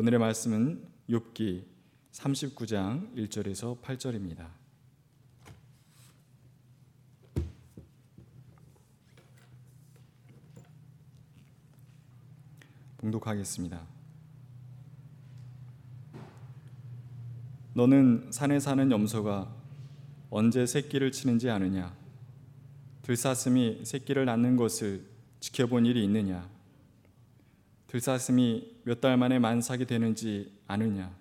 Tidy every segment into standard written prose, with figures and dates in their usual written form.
오늘의 말씀은 욥기 39장 1절에서 8절입니다. 봉독하겠습니다. 너는 산에 사는 염소가 언제 새끼를 치는지 아느냐? 들사슴이 새끼를 낳는 것을 지켜본 일이 있느냐? 들사슴이 몇 달 만에 만삭이 되는지 아느냐?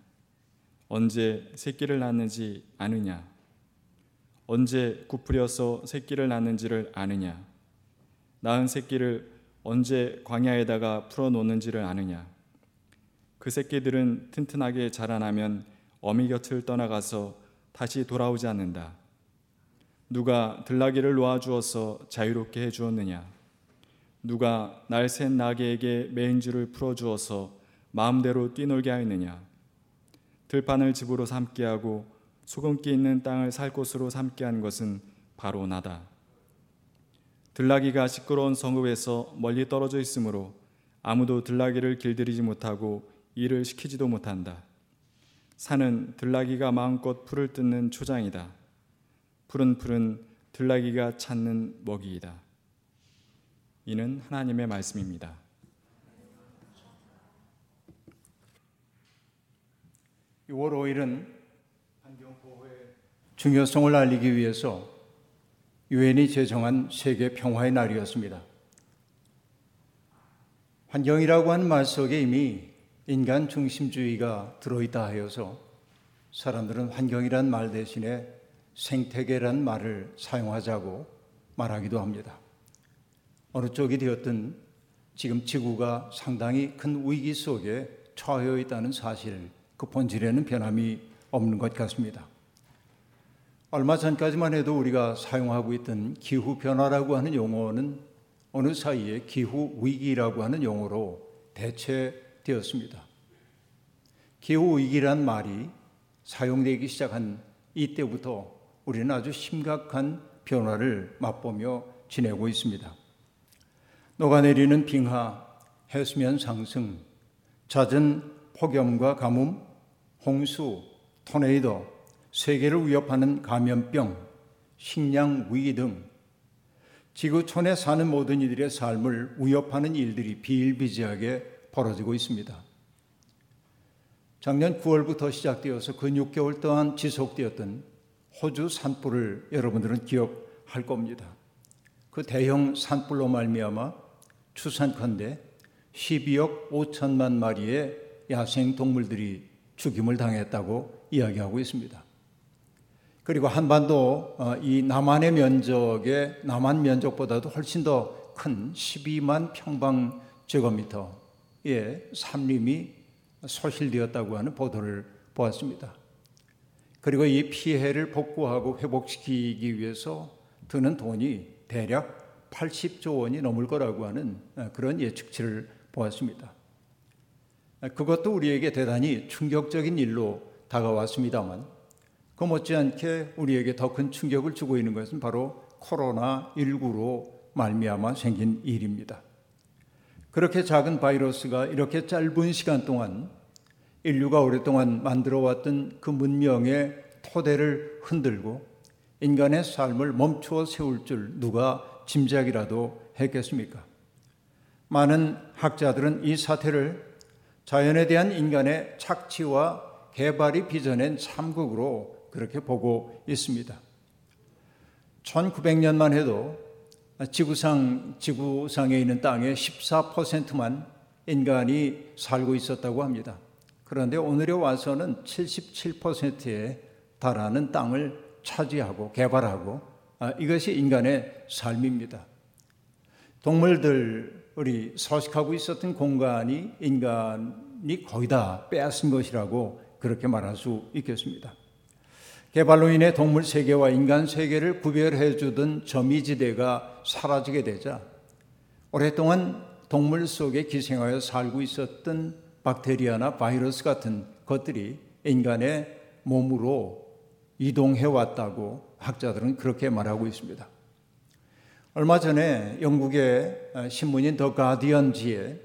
언제 새끼를 낳는지 아느냐? 언제 구부려서 새끼를 낳는지를 아느냐? 낳은 새끼를 언제 광야에다가 풀어놓는지를 아느냐? 그 새끼들은 튼튼하게 자라나면 어미 곁을 떠나가서 다시 돌아오지 않는다. 누가 들나귀를 놓아주어서 자유롭게 해주었느냐? 누가 날쌘 나귀에게 매인줄을 풀어주어서 마음대로 뛰놀게 하였느냐? 들판을 집으로 삼게 하고 소금기 있는 땅을 살 곳으로 삼게 한 것은 바로 나다. 들나귀가 시끄러운 성읍에서 멀리 떨어져 있으므로 아무도 들나귀를 길들이지 못하고 일을 시키지도 못한다. 산은 들나귀가 마음껏 풀을 뜯는 초장이다. 푸른 풀은 들나귀가 찾는 먹이이다. 이는 하나님의 말씀입니다. 월 5일은 환경보호의 중요성을 알리기 위해서 유엔이 제정한 세계 평화의 날이었습니다. 환경이라고 하는 말 속에 이미 인간 중심주의가 들어있다 하여서 사람들은 환경이란 말 대신에 생태계란 말을 사용하자고 말하기도 합니다. 어느 쪽이 되었든 지금 지구가 상당히 큰 위기 속에 처해 있다는 사실, 그 본질에는 변함이 없는 것 같습니다. 얼마 전까지만 해도 우리가 사용하고 있던 기후변화라고 하는 용어는 어느 사이에 기후위기라고 하는 용어로 대체되었습니다. 기후위기란 말이 사용되기 시작한 이때부터 우리는 아주 심각한 변화를 맛보며 지내고 있습니다. 녹아내리는 빙하, 해수면 상승, 잦은 폭염과 가뭄, 홍수, 토네이도, 세계를 위협하는 감염병, 식량 위기 등 지구촌에 사는 모든 이들의 삶을 위협하는 일들이 비일비재하게 벌어지고 있습니다. 작년 9월부터 시작되어서 근 6개월 동안 지속되었던 호주 산불을 여러분들은 기억할 겁니다. 그 대형 산불로 말미암아 추산컨대 12억 5천만 마리의 야생동물들이 죽임을 당했다고 이야기하고 있습니다. 그리고 한반도 이 남한의 면적에 남한 면적보다도 훨씬 더 큰 12만 평방 제곱미터의 산림이 소실되었다고 하는 보도를 보았습니다. 그리고 이 피해를 복구하고 회복시키기 위해서 드는 돈이 대략 80조 원이 넘을 거라고 하는 그런 예측치를 보았습니다. 그것도 우리에게 대단히 충격적인 일로 다가왔습니다만 그 못지않게 우리에게 더 큰 충격을 주고 있는 것은 바로 코로나19로 말미암아 생긴 일입니다. 그렇게 작은 바이러스가 이렇게 짧은 시간 동안 인류가 오랫동안 만들어왔던 그 문명의 토대를 흔들고 인간의 삶을 멈추어 세울 줄 누가 짐작이라도 했겠습니까? 많은 학자들은 이 사태를 자연에 대한 인간의 착취와 개발이 빚어낸 참극으로 그렇게 보고 있습니다. 1900년만 해도 지구상에 있는 땅의 14%만 인간이 살고 있었다고 합니다. 그런데 오늘에 와서는 77%에 달하는 땅을 차지하고 개발하고 이것이 인간의 삶입니다. 동물들이 서식하고 있었던 공간이 인간이 거의 다 빼앗은 것이라고 그렇게 말할 수 있겠습니다. 개발로 인해 동물 세계와 인간 세계를 구별해 주던 점이지대가 사라지게 되자 오랫동안 동물 속에 기생하여 살고 있었던 박테리아나 바이러스 같은 것들이 인간의 몸으로 이동해왔다고 학자들은 그렇게 말하고 있습니다. 얼마 전에 영국의 신문인 더 가디언지에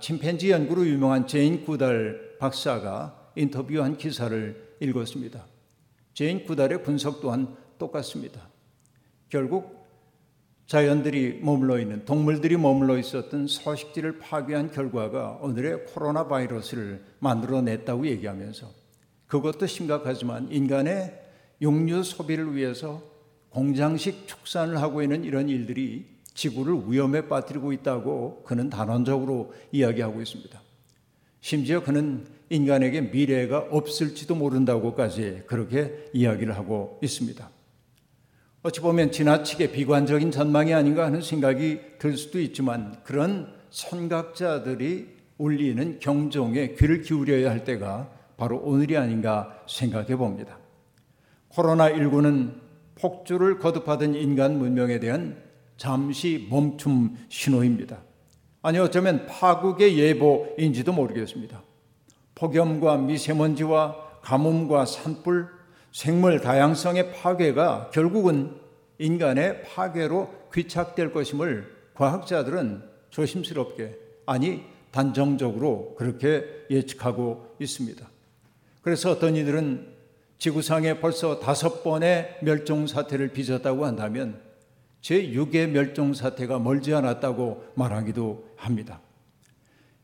침팬지 연구로 유명한 제인 구달 박사가 인터뷰한 기사를 읽었습니다. 제인 구달의 분석 또한 똑같습니다. 결국 자연들이 머물러 있는, 동물들이 머물러 있었던 서식지를 파괴한 결과가 오늘의 코로나 바이러스를 만들어냈다고 얘기하면서, 그것도 심각하지만 인간의 육류 소비를 위해서 공장식 축산을 하고 있는 이런 일들이 지구를 위험에 빠뜨리고 있다고 그는 단언적으로 이야기하고 있습니다. 심지어 그는 인간에게 미래가 없을지도 모른다고까지 그렇게 이야기를 하고 있습니다. 어찌 보면 지나치게 비관적인 전망이 아닌가 하는 생각이 들 수도 있지만, 그런 선각자들이 울리는 경종에 귀를 기울여야 할 때가 바로 오늘이 아닌가 생각해 봅니다. 코로나19는 폭주를 거듭하던 인간 문명에 대한 잠시 멈춤 신호입니다. 아니, 어쩌면 파국의 예보인지도 모르겠습니다. 폭염과 미세먼지와 가뭄과 산불, 생물 다양성의 파괴가 결국은 인간의 파괴로 귀착될 것임을 과학자들은 조심스럽게, 아니 단정적으로 그렇게 예측하고 있습니다. 그래서 어떤 이들은 지구상에 벌써 5번의 멸종사태를 빚었다고 한다면 제6의 멸종사태가 멀지 않았다고 말하기도 합니다.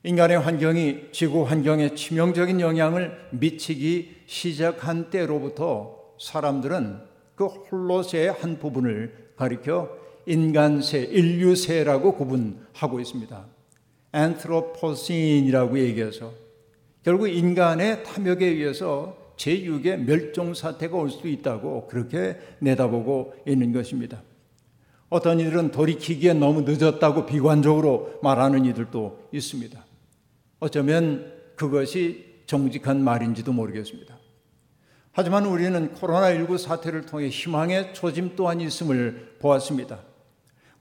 인간의 환경이 지구 환경에 치명적인 영향을 미치기 시작한 때로부터 사람들은 그 홀로세의 한 부분을 가리켜 인간세, 인류세라고 구분하고 있습니다. 앤트로포신이라고 얘기해서 결국 인간의 탐욕에 의해서 제6의 멸종사태가 올 수도 있다고 그렇게 내다보고 있는 것입니다. 어떤 이들은 돌이키기에 너무 늦었다고 비관적으로 말하는 이들도 있습니다. 어쩌면 그것이 정직한 말인지도 모르겠습니다. 하지만 우리는 코로나19 사태를 통해 희망의 초짐 또한 있음을 보았습니다.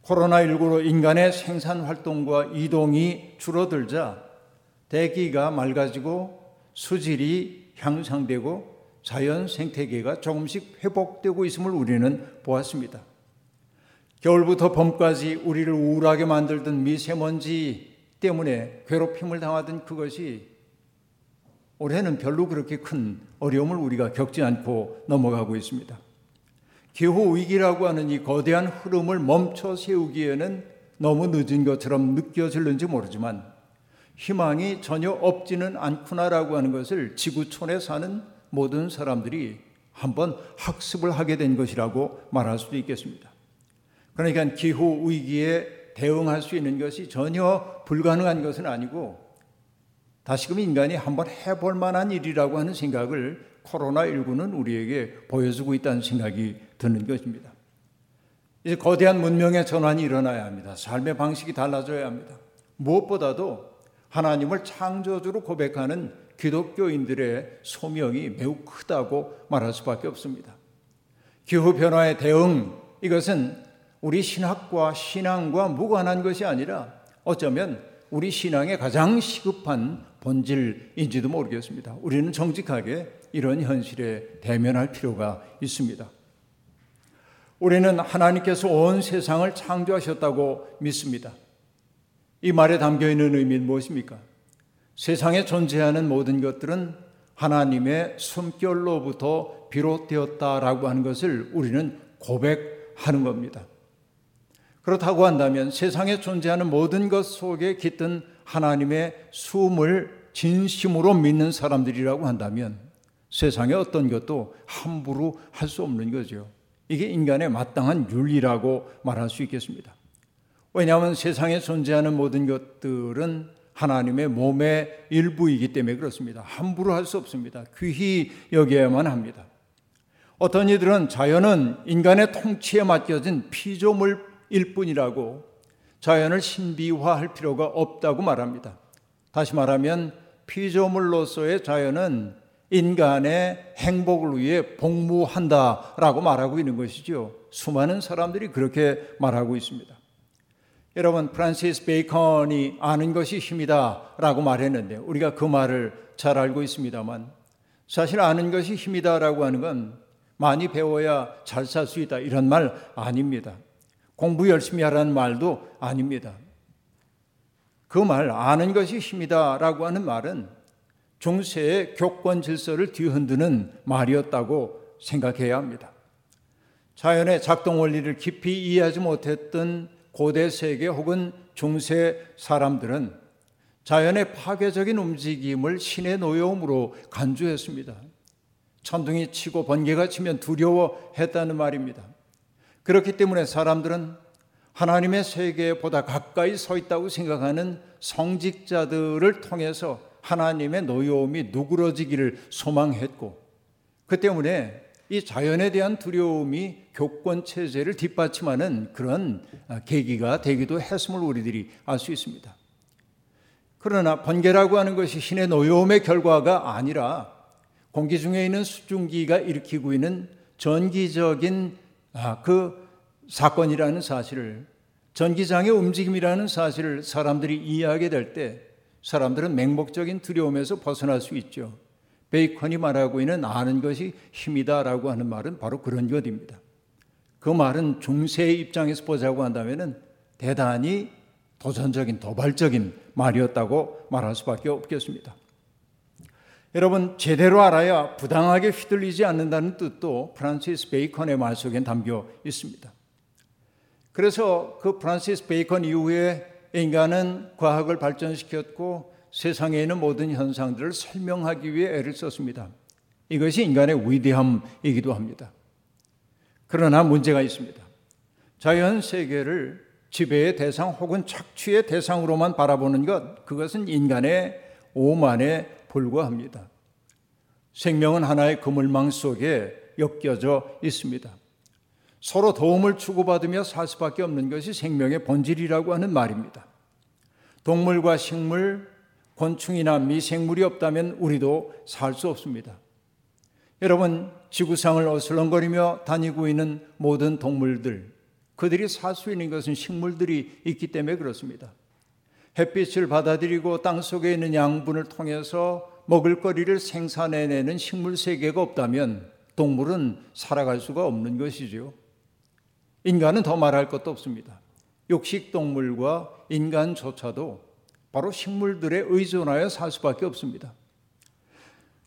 코로나19로 인간의 생산 활동과 이동이 줄어들자 대기가 맑아지고 수질이 향상되고 자연 생태계가 조금씩 회복되고 있음을 우리는 보았습니다. 겨울부터 봄까지 우리를 우울하게 만들던 미세먼지 때문에 괴롭힘을 당하던 그것이 올해는 별로 그렇게 큰 어려움을 우리가 겪지 않고 넘어가고 있습니다. 기후위기라고 하는 이 거대한 흐름을 멈춰 세우기에는 너무 늦은 것처럼 느껴질는지 모르지만, 희망이 전혀 없지는 않구나라고 하는 것을 지구촌에 사는 모든 사람들이 한번 학습을 하게 된 것이라고 말할 수도 있겠습니다. 그러니까 기후위기에 대응할 수 있는 것이 전혀 불가능한 것은 아니고, 다시금 인간이 한번 해볼 만한 일이라고 하는 생각을 코로나19는 우리에게 보여주고 있다는 생각이 드는 것입니다. 이제 거대한 문명의 전환이 일어나야 합니다. 삶의 방식이 달라져야 합니다. 무엇보다도 하나님을 창조주로 고백하는 기독교인들의 소명이 매우 크다고 말할 수밖에 없습니다. 기후변화의 대응, 이것은 우리 신학과 신앙과 무관한 것이 아니라 어쩌면 우리 신앙의 가장 시급한 본질인지도 모르겠습니다. 우리는 정직하게 이런 현실에 대면할 필요가 있습니다. 우리는 하나님께서 온 세상을 창조하셨다고 믿습니다. 이 말에 담겨있는 의미는 무엇입니까? 세상에 존재하는 모든 것들은 하나님의 숨결로부터 비롯되었다라고 하는 것을 우리는 고백하는 겁니다. 그렇다고 한다면 세상에 존재하는 모든 것 속에 깃든 하나님의 숨을 진심으로 믿는 사람들이라고 한다면 세상의 어떤 것도 함부로 할 수 없는 거죠. 이게 인간의 마땅한 윤리라고 말할 수 있겠습니다. 왜냐하면 세상에 존재하는 모든 것들은 하나님의 몸의 일부이기 때문에 그렇습니다. 함부로 할 수 없습니다. 귀히 여겨야만 합니다. 어떤 이들은 자연은 인간의 통치에 맡겨진 피조물 일 뿐이라고, 자연을 신비화할 필요가 없다고 말합니다. 다시 말하면 피조물로서의 자연은 인간의 행복을 위해 복무한다라고 말하고 있는 것이죠. 수많은 사람들이 그렇게 말하고 있습니다. 여러분, 프란시스 베이컨이 아는 것이 힘이다라고 말했는데 우리가 그 말을 잘 알고 있습니다만, 사실 아는 것이 힘이다라고 하는 건 많이 배워야 잘 살 수 있다 이런 말 아닙니다. 공부 열심히 하라는 말도 아닙니다. 그 말 아는 것이 힘이다 라고 하는 말은 중세의 교권 질서를 뒤흔드는 말이었다고 생각해야 합니다. 자연의 작동 원리를 깊이 이해하지 못했던 고대 세계 혹은 중세 사람들은 자연의 파괴적인 움직임을 신의 노여움으로 간주했습니다. 천둥이 치고 번개가 치면 두려워했다는 말입니다. 그렇기 때문에 사람들은 하나님의 세계에 보다 가까이 서 있다고 생각하는 성직자들을 통해서 하나님의 노여움이 누그러지기를 소망했고, 그 때문에 이 자연에 대한 두려움이 교권체제를 뒷받침하는 그런 계기가 되기도 했음을 우리들이 알 수 있습니다. 그러나 번개라고 하는 것이 신의 노여움의 결과가 아니라 공기 중에 있는 수증기가 일으키고 있는 전기적인 그 사건이라는 사실을, 전기장의 움직임이라는 사실을 사람들이 이해하게 될 때 사람들은 맹목적인 두려움에서 벗어날 수 있죠. 베이컨이 말하고 있는 아는 것이 힘이다 라고 하는 말은 바로 그런 것입니다. 그 말은 중세의 입장에서 보자고 한다면 대단히 도전적인, 도발적인 말이었다고 말할 수밖에 없겠습니다. 여러분, 제대로 알아야 부당하게 휘둘리지 않는다는 뜻도 프란시스 베이컨의 말 속엔 담겨 있습니다. 그래서 그 프란시스 베이컨 이후에 인간은 과학을 발전시켰고 세상에 있는 모든 현상들을 설명하기 위해 애를 썼습니다. 이것이 인간의 위대함이기도 합니다. 그러나 문제가 있습니다. 자연 세계를 지배의 대상 혹은 착취의 대상으로만 바라보는 것, 그것은 인간의 오만에 불과합니다. 생명은 하나의 그물망 속에 엮여져 있습니다. 서로 도움을 주고받으며 살 수밖에 없는 것이 생명의 본질이라고 하는 말입니다. 동물과 식물, 곤충이나 미생물이 없다면 우리도 살 수 없습니다. 여러분, 지구상을 어슬렁거리며 다니고 있는 모든 동물들, 그들이 살 수 있는 것은 식물들이 있기 때문에 그렇습니다. 햇빛을 받아들이고 땅속에 있는 양분을 통해서 먹을거리를 생산해내는 식물 세계가 없다면 동물은 살아갈 수가 없는 것이지요. 인간은 더 말할 것도 없습니다. 육식동물과 인간조차도 바로 식물들에 의존하여 살 수밖에 없습니다.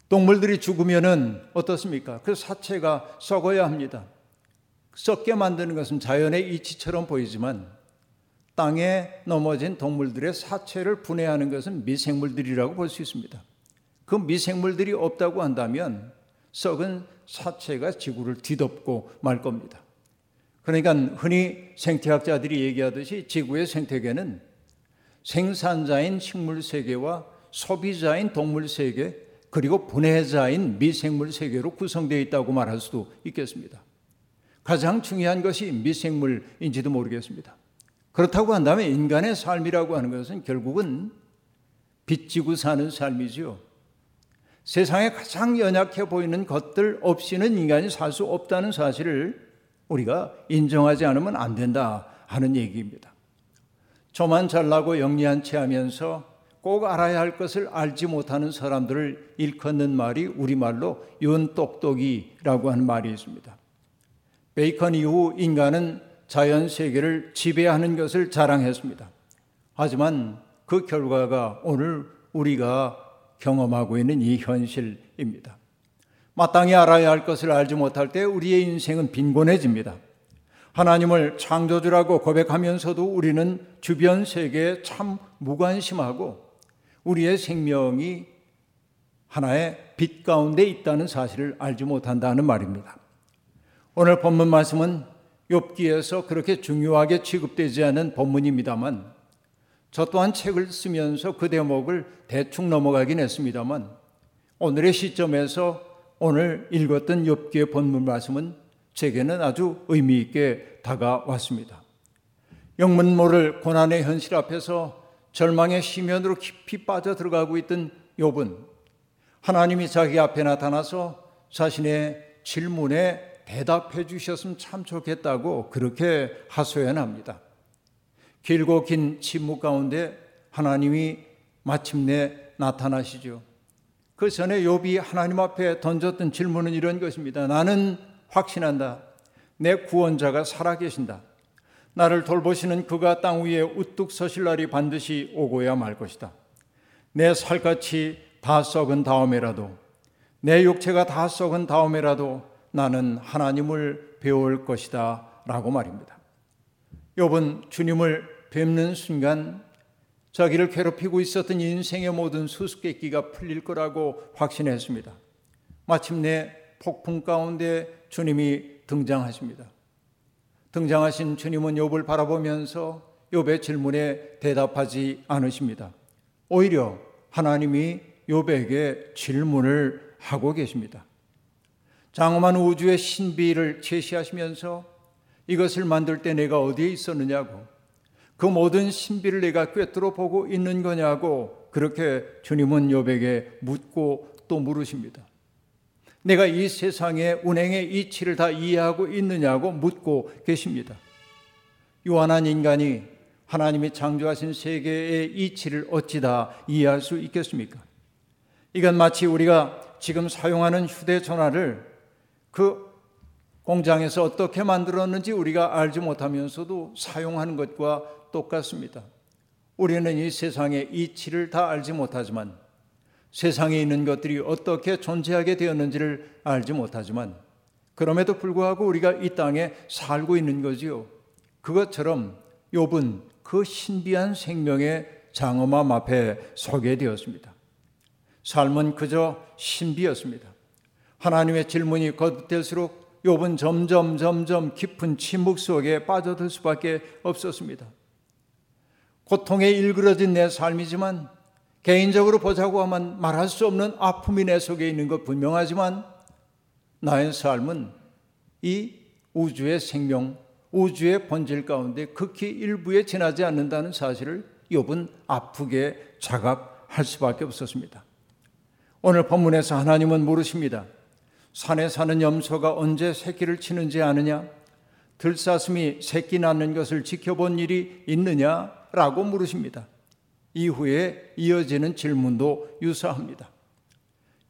동물들이 죽으면은 어떻습니까? 그 사체가 썩어야 합니다. 썩게 만드는 것은 자연의 이치처럼 보이지만 땅에 넘어진 동물들의 사체를 분해하는 것은 미생물들이라고 볼 수 있습니다. 그 미생물들이 없다고 한다면 썩은 사체가 지구를 뒤덮고 말 겁니다. 그러니까 흔히 생태학자들이 얘기하듯이 지구의 생태계는 생산자인 식물 세계와 소비자인 동물 세계, 그리고 분해자인 미생물 세계로 구성되어 있다고 말할 수도 있겠습니다. 가장 중요한 것이 미생물인지도 모르겠습니다. 그렇다고 한다면 인간의 삶이라고 하는 것은 결국은 빚지고 사는 삶이지요. 세상에 가장 연약해 보이는 것들 없이는 인간이 살 수 없다는 사실을 우리가 인정하지 않으면 안 된다 하는 얘기입니다. 저만 잘나고 영리한 체 하면서 꼭 알아야 할 것을 알지 못하는 사람들을 일컫는 말이 우리말로 윤똑똑이라고 하는 말이 있습니다. 베이컨 이후 인간은 자연 세계를 지배하는 것을 자랑했습니다. 하지만 그 결과가 오늘 우리가 경험하고 있는 이 현실입니다. 마땅히 알아야 할 것을 알지 못할 때 우리의 인생은 빈곤해집니다. 하나님을 창조주라고 고백하면서도 우리는 주변 세계에 참 무관심하고 우리의 생명이 하나의 빛 가운데 있다는 사실을 알지 못한다는 말입니다. 오늘 본문 말씀은 욥기에서 그렇게 중요하게 취급되지 않은 본문입니다만, 저 또한 책을 쓰면서 그 대목을 대충 넘어가긴 했습니다만, 오늘의 시점에서 오늘 읽었던 욥기의 본문 말씀은 제게는 아주 의미 있게 다가왔습니다. 영문 모를 고난의 현실 앞에서 절망의 심연으로 깊이 빠져들어가고 있던 욥은 하나님이 자기 앞에 나타나서 자신의 질문에 대답해 주셨으면 참 좋겠다고 그렇게 하소연합니다. 길고 긴 침묵 가운데 하나님이 마침내 나타나시죠. 그 전에 욥이 하나님 앞에 던졌던 질문은 이런 것입니다. 나는 확신한다. 내 구원자가 살아계신다. 나를 돌보시는 그가 땅 위에 우뚝 서실 날이 반드시 오고야 말 것이다. 내 살같이 다 썩은 다음에라도, 내 육체가 다 썩은 다음에라도 나는 하나님을 배울 것이다 라고 말입니다. 욥은 주님을 뵙는 순간 자기를 괴롭히고 있었던 인생의 모든 수수께끼가 풀릴 거라고 확신했습니다. 마침내 폭풍 가운데 주님이 등장하십니다. 등장하신 주님은 욥을 바라보면서 욥의 질문에 대답하지 않으십니다. 오히려 하나님이 욥에게 질문을 하고 계십니다. 장엄한 우주의 신비를 제시하시면서 이것을 만들 때 내가 어디에 있었느냐고, 그 모든 신비를 내가 꿰뚫어 보고 있는 거냐고 그렇게 주님은 욥에게 묻고 또 물으십니다. 내가 이 세상의 운행의 이치를 다 이해하고 있느냐고 묻고 계십니다. 요한한 인간이 하나님이 창조하신 세계의 이치를 어찌 다 이해할 수 있겠습니까? 이건 마치 우리가 지금 사용하는 휴대전화를 그 공장에서 어떻게 만들었는지 우리가 알지 못하면서도 사용하는 것과 똑같습니다. 우리는 이 세상의 이치를 다 알지 못하지만, 세상에 있는 것들이 어떻게 존재하게 되었는지를 알지 못하지만, 그럼에도 불구하고 우리가 이 땅에 살고 있는 거지요. 그것처럼 욥은 그 신비한 생명의 장엄함 앞에 서게 되었습니다. 삶은 그저 신비였습니다. 하나님의 질문이 거듭될수록 욥은 점점 깊은 침묵 속에 빠져들 수밖에 없었습니다. 고통에 일그러진 내 삶이지만, 개인적으로 보자고 하면 말할 수 없는 아픔이 내 속에 있는 것 분명하지만, 나의 삶은 이 우주의 생명, 우주의 본질 가운데 극히 일부에 지나지 않는다는 사실을 욥은 아프게 자각할 수밖에 없었습니다. 오늘 본문에서 하나님은 물으십니다. 산에 사는 염소가 언제 새끼를 치는지 아느냐? 들사슴이 새끼 낳는 것을 지켜본 일이 있느냐? 라고 물으십니다. 이후에 이어지는 질문도 유사합니다.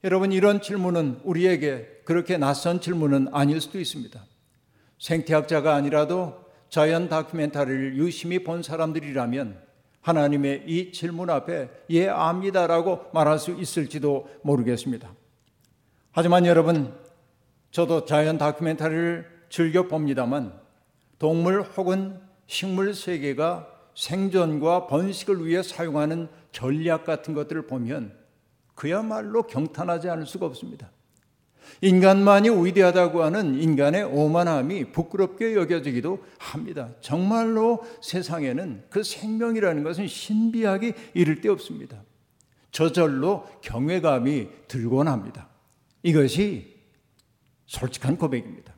여러분, 이런 질문은 우리에게 그렇게 낯선 질문은 아닐 수도 있습니다. 생태학자가 아니라도 자연 다큐멘터리를 유심히 본 사람들이라면 하나님의 이 질문 앞에 예, 압니다라고 말할 수 있을지도 모르겠습니다. 하지만 여러분, 저도 자연 다큐멘터리를 즐겨 봅니다만, 동물 혹은 식물 세계가 생존과 번식을 위해 사용하는 전략 같은 것들을 보면 그야말로 경탄하지 않을 수가 없습니다. 인간만이 위대하다고 하는 인간의 오만함이 부끄럽게 여겨지기도 합니다. 정말로 세상에는 그 생명이라는 것은 신비하기 이를 데 없습니다. 저절로 경외감이 들곤 합니다. 이것이 솔직한 고백입니다.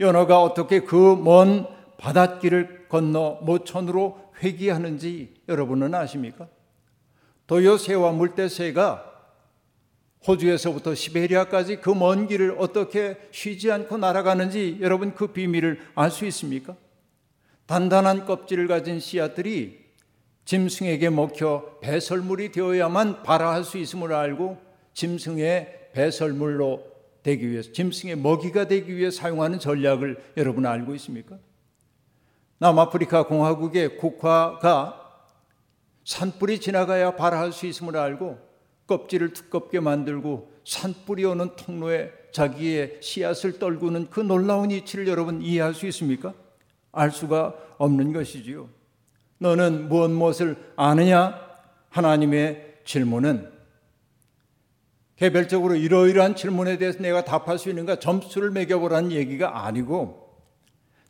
연어가 어떻게 그 먼 바닷길을 건너 모천으로 회귀하는지 여러분은 아십니까? 도요새와 물떼새가 호주에서부터 시베리아까지 그 먼 길을 어떻게 쉬지 않고 날아가는지 여러분 그 비밀을 알 수 있습니까? 단단한 껍질을 가진 씨앗들이 짐승에게 먹혀 배설물이 되어야만 발아할 수 있음을 알고, 짐승의 배설물로 되기 위해서, 짐승의 먹이가 되기 위해 사용하는 전략을 여러분 알고 있습니까? 남아프리카 공화국의 국화가 산불이 지나가야 발아할 수 있음을 알고 껍질을 두껍게 만들고 산불이 오는 통로에 자기의 씨앗을 떨구는 그 놀라운 이치를 여러분 이해할 수 있습니까? 알 수가 없는 것이지요. 너는 무엇을 아느냐? 하나님의 질문은 개별적으로 이러이러한 질문에 대해서 내가 답할 수 있는가 점수를 매겨보라는 얘기가 아니고,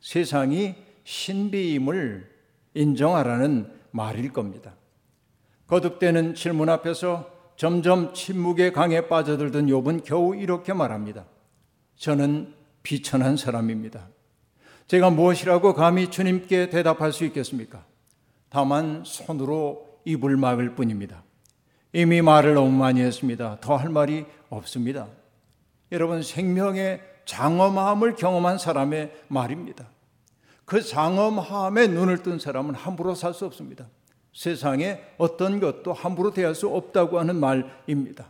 세상이 신비임을 인정하라는 말일 겁니다. 거듭되는 질문 앞에서 점점 침묵의 강에 빠져들던 욥은 겨우 이렇게 말합니다. 저는 비천한 사람입니다. 제가 무엇이라고 감히 주님께 대답할 수 있겠습니까? 다만 손으로 입을 막을 뿐입니다. 이미 말을 너무 많이 했습니다. 더 할 말이 없습니다. 여러분, 생명의 장엄함을 경험한 사람의 말입니다. 그 장엄함에 눈을 뜬 사람은 함부로 살 수 없습니다. 세상에 어떤 것도 함부로 대할 수 없다고 하는 말입니다.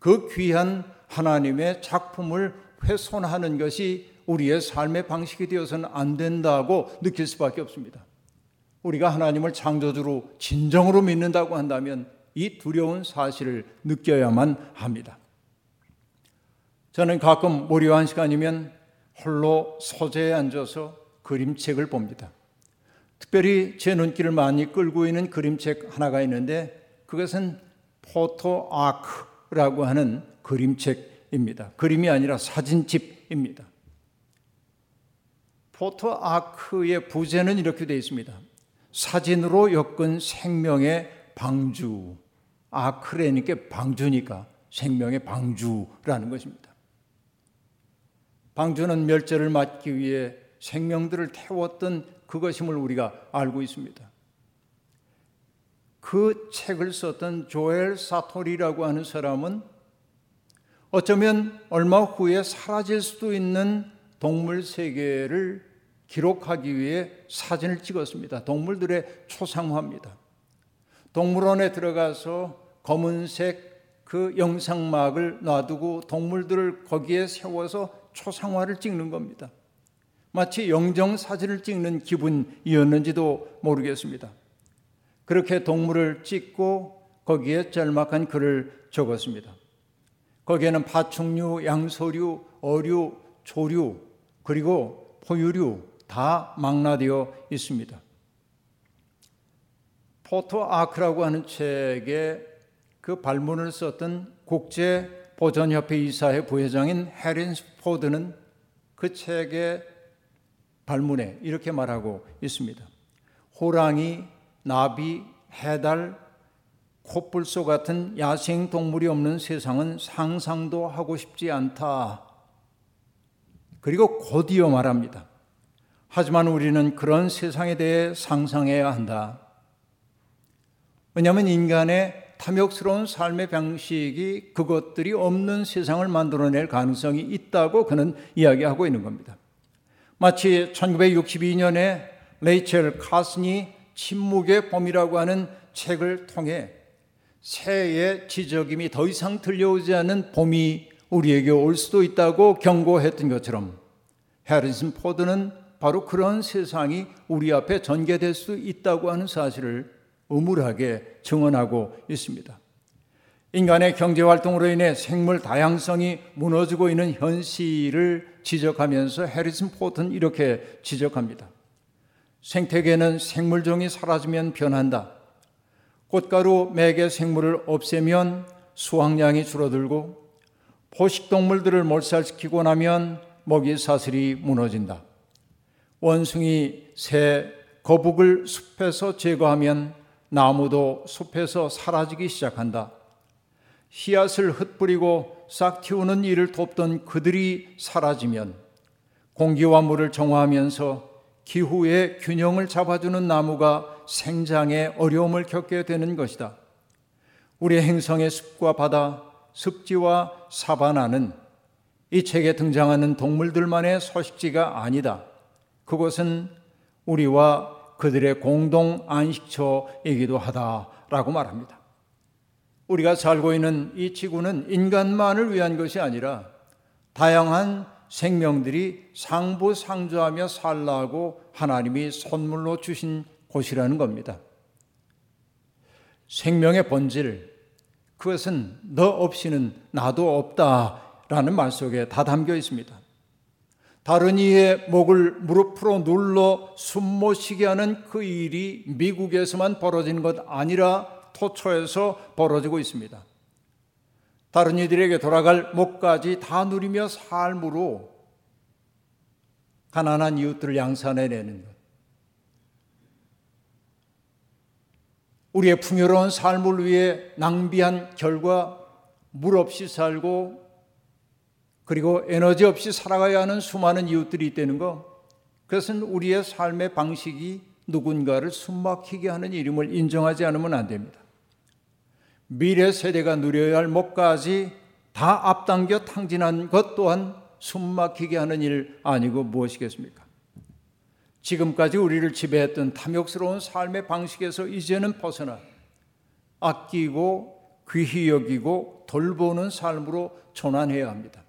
그 귀한 하나님의 작품을 훼손하는 것이 우리의 삶의 방식이 되어서는 안 된다고 느낄 수밖에 없습니다. 우리가 하나님을 창조주로 진정으로 믿는다고 한다면 이 두려운 사실을 느껴야만 합니다. 저는 가끔 무료한 시간이면 홀로 서재에 앉아서 그림책을 봅니다. 특별히 제 눈길을 많이 끌고 있는 그림책 하나가 있는데 그것은 포토 아크라고 하는 그림책입니다. 그림이 아니라 사진집입니다. 포토 아크의 부제는 이렇게 되어 있습니다. 사진으로 엮은 생명의 방주. 아크레니까 방주니까 생명의 방주라는 것입니다. 방주는 멸절을 막기 위해 생명들을 태웠던 그것임을 우리가 알고 있습니다. 그 책을 썼던 조엘 사토리라고 하는 사람은 어쩌면 얼마 후에 사라질 수도 있는 동물 세계를 기록하기 위해 사진을 찍었습니다. 동물들의 초상화입니다. 동물원에 들어가서 검은색 그 영상막을 놔두고 동물들을 거기에 세워서 초상화를 찍는 겁니다. 마치 영정 사진을 찍는 기분이었는지도 모르겠습니다. 그렇게 동물을 찍고 거기에 짤막한 글을 적었습니다. 거기에는 파충류, 양서류, 어류, 조류 그리고 포유류 다 망라되어 있습니다. 포토 아크라고 하는 책에 그 발문을 썼던 국제 보전협회 이사회 부회장인 해린 스포드는 그 책의 발문에 이렇게 말하고 있습니다. 호랑이, 나비, 해달, 코뿔소 같은 야생 동물이 없는 세상은 상상도 하고 싶지 않다. 그리고 곧이어 말합니다. 하지만 우리는 그런 세상에 대해 상상해야 한다. 왜냐하면 인간의 탐욕스러운 삶의 방식이 그것들이 없는 세상을 만들어낼 가능성이 있다고 그는 이야기하고 있는 겁니다. 마치 1962년에 레이첼 카슨이 침묵의 봄이라고 하는 책을 통해 새의 지저귐이 더 이상 들려오지 않는 봄이 우리에게 올 수도 있다고 경고했던 것처럼 해리슨 포드는 바로 그런 세상이 우리 앞에 전개될 수 있다고 하는 사실을 음울하게 증언하고 있습니다. 인간의 경제활동으로 인해 생물 다양성이 무너지고 있는 현실을 지적하면서 해리슨 포드는 이렇게 지적합니다. 생태계는 생물종이 사라지면 변한다. 꽃가루, 매개 생물을 없애면 수확량이 줄어들고 포식동물들을 몰살시키고 나면 먹이사슬이 무너진다. 원숭이, 새, 거북을 숲에서 제거하면 나무도 숲에서 사라지기 시작한다. 씨앗을 흩뿌리고 싹 틔우는 일을 돕던 그들이 사라지면 공기와 물을 정화하면서 기후의 균형을 잡아주는 나무가 생장에 어려움을 겪게 되는 것이다. 우리 행성의 숲과 바다, 습지와 사바나는 이 책에 등장하는 동물들만의 서식지가 아니다. 그것은 우리와 그들의 공동 안식처이기도 하다라고 말합니다. 우리가 살고 있는 이 지구는 인간만을 위한 것이 아니라 다양한 생명들이 상부상조하며 살라고 하나님이 선물로 주신 곳이라는 겁니다. 생명의 본질, 그것은 너 없이는 나도 없다라는 말 속에 다 담겨 있습니다. 다른 이의 목을 무릎으로 눌러 숨 못 쉬게 하는 그 일이 미국에서만 벌어지는 것 아니라 토초에서 벌어지고 있습니다. 다른 이들에게 돌아갈 목까지 다 누리며 삶으로 가난한 이웃들을 양산해내는 것. 우리의 풍요로운 삶을 위해 낭비한 결과 물 없이 살고 그리고 에너지 없이 살아가야 하는 수많은 이웃들이 있다는 것, 그것은 우리의 삶의 방식이 누군가를 숨막히게 하는 일임을 인정하지 않으면 안 됩니다. 미래 세대가 누려야 할 몫까지 다 앞당겨 탕진한 것 또한 숨막히게 하는 일 아니고 무엇이겠습니까? 지금까지 우리를 지배했던 탐욕스러운 삶의 방식에서 이제는 벗어나 아끼고 귀히 여기고 돌보는 삶으로 전환해야 합니다.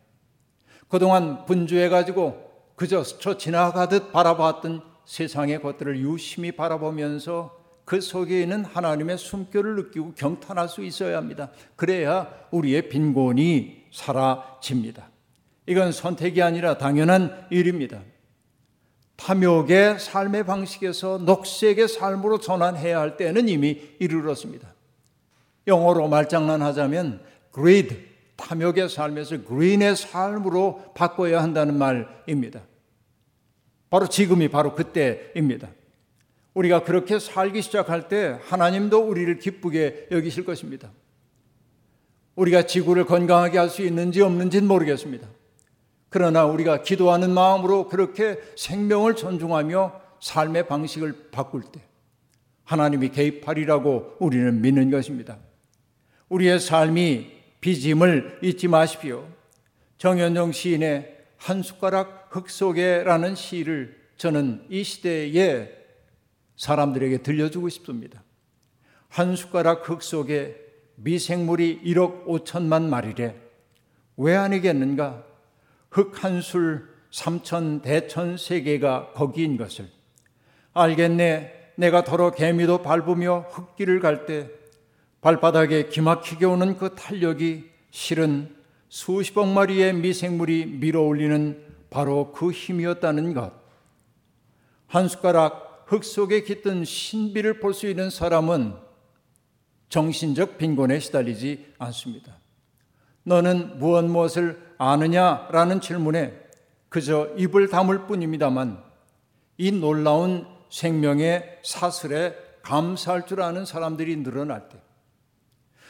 그동안 분주해가지고 그저 스쳐 지나가듯 바라봤던 세상의 것들을 유심히 바라보면서 그 속에 있는 하나님의 숨결을 느끼고 경탄할 수 있어야 합니다. 그래야 우리의 빈곤이 사라집니다. 이건 선택이 아니라 당연한 일입니다. 탐욕의 삶의 방식에서 녹색의 삶으로 전환해야 할 때는 이미 이르렀습니다. 영어로 말장난하자면 greed, 탐욕의 삶에서 green의 삶으로 바꿔야 한다는 말입니다. 바로 지금이 바로 그때입니다. 우리가 그렇게 살기 시작할 때 하나님도 우리를 기쁘게 여기실 것입니다. 우리가 지구를 건강하게 할 수 있는지 없는지는 모르겠습니다. 그러나 우리가 기도하는 마음으로 그렇게 생명을 존중하며 삶의 방식을 바꿀 때 하나님이 개입하리라고 우리는 믿는 것입니다. 우리의 삶이 빚임을 잊지 마십시오. 정현종 시인의 한 숟가락 흙 속에라는 시를 저는 이 시대에 사람들에게 들려주고 싶습니다. 한 숟가락 흙 속에 미생물이 1억 5천만 마리래. 왜 아니겠는가? 흙 한 술 3천 대천 세계가 거기인 것을 알겠네. 내가 더러 개미도 밟으며 흙길을 갈 때 발바닥에 기막히게 오는 그 탄력이 실은 수십억 마리의 미생물이 밀어올리는 바로 그 힘이었다는 것. 한 숟가락 흙 속에 깃든 신비를 볼 수 있는 사람은 정신적 빈곤에 시달리지 않습니다. 너는 무엇을 아느냐라는 질문에 그저 입을 다물 뿐입니다만 이 놀라운 생명의 사슬에 감사할 줄 아는 사람들이 늘어날 때,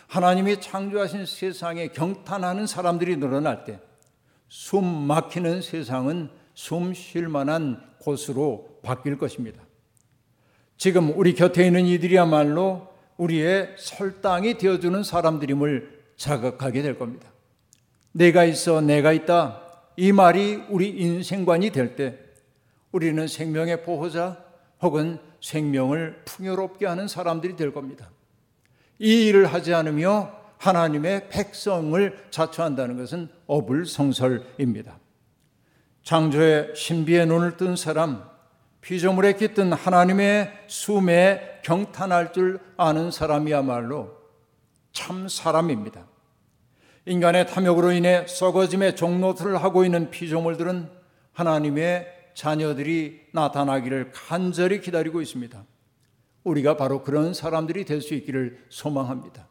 하나님이 창조하신 세상에 경탄하는 사람들이 늘어날 때 숨 막히는 세상은 숨 쉴 만한 곳으로 바뀔 것입니다. 지금 우리 곁에 있는 이들이야말로 우리의 설당이 되어주는 사람들임을 자각하게 될 겁니다. 내가 있어 내가 있다, 이 말이 우리 인생관이 될 때 우리는 생명의 보호자 혹은 생명을 풍요롭게 하는 사람들이 될 겁니다. 이 일을 하지 않으며 하나님의 백성을 자처한다는 것은 어불성설입니다. 창조의 신비의 눈을 뜬 사람, 피조물에 깃든 하나님의 숨에 경탄할 줄 아는 사람이야말로 참 사람입니다. 인간의 탐욕으로 인해 썩어짐의 종노릇을 하고 있는 피조물들은 하나님의 자녀들이 나타나기를 간절히 기다리고 있습니다. 우리가 바로 그런 사람들이 될 수 있기를 소망합니다.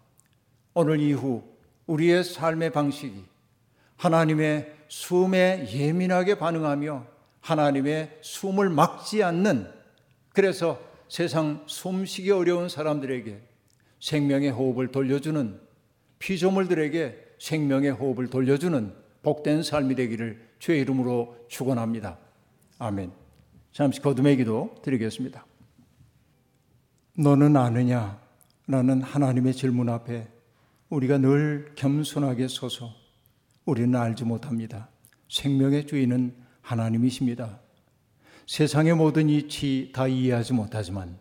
오늘 이후 우리의 삶의 방식이 하나님의 숨에 예민하게 반응하며 하나님의 숨을 막지 않는, 그래서 세상 숨쉬기 어려운 사람들에게 생명의 호흡을 돌려주는, 피조물들에게 생명의 호흡을 돌려주는 복된 삶이 되기를 주의 이름으로 축원합니다. 아멘. 잠시 거듭의 기도 드리겠습니다. 너는 아느냐? 라는 하나님의 질문 앞에 우리가 늘 겸손하게 서서 우리는 알지 못합니다. 생명의 주인은 하나님이십니다. 세상의 모든 이치 다 이해하지 못하지만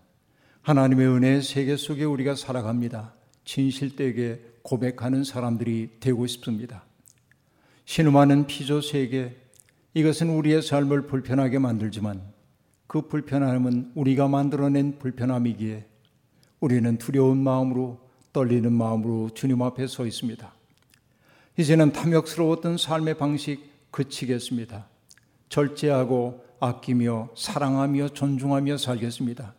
하나님의 은혜의 세계 속에 우리가 살아갑니다. 진실되게 고백하는 사람들이 되고 싶습니다. 신음하는 피조 세계, 이것은 우리의 삶을 불편하게 만들지만 그 불편함은 우리가 만들어낸 불편함이기에 우리는 두려운 마음으로, 떨리는 마음으로 주님 앞에 서 있습니다. 이제는 탐욕스러웠던 삶의 방식 그치겠습니다. 절제하고 아끼며 사랑하며 존중하며 살겠습니다.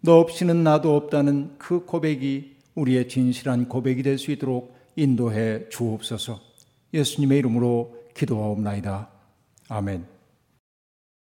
너 없이는 나도 없다는 그 고백이 우리의 진실한 고백이 될 수 있도록 인도해 주옵소서. 예수님의 이름으로 기도하옵나이다. 아멘.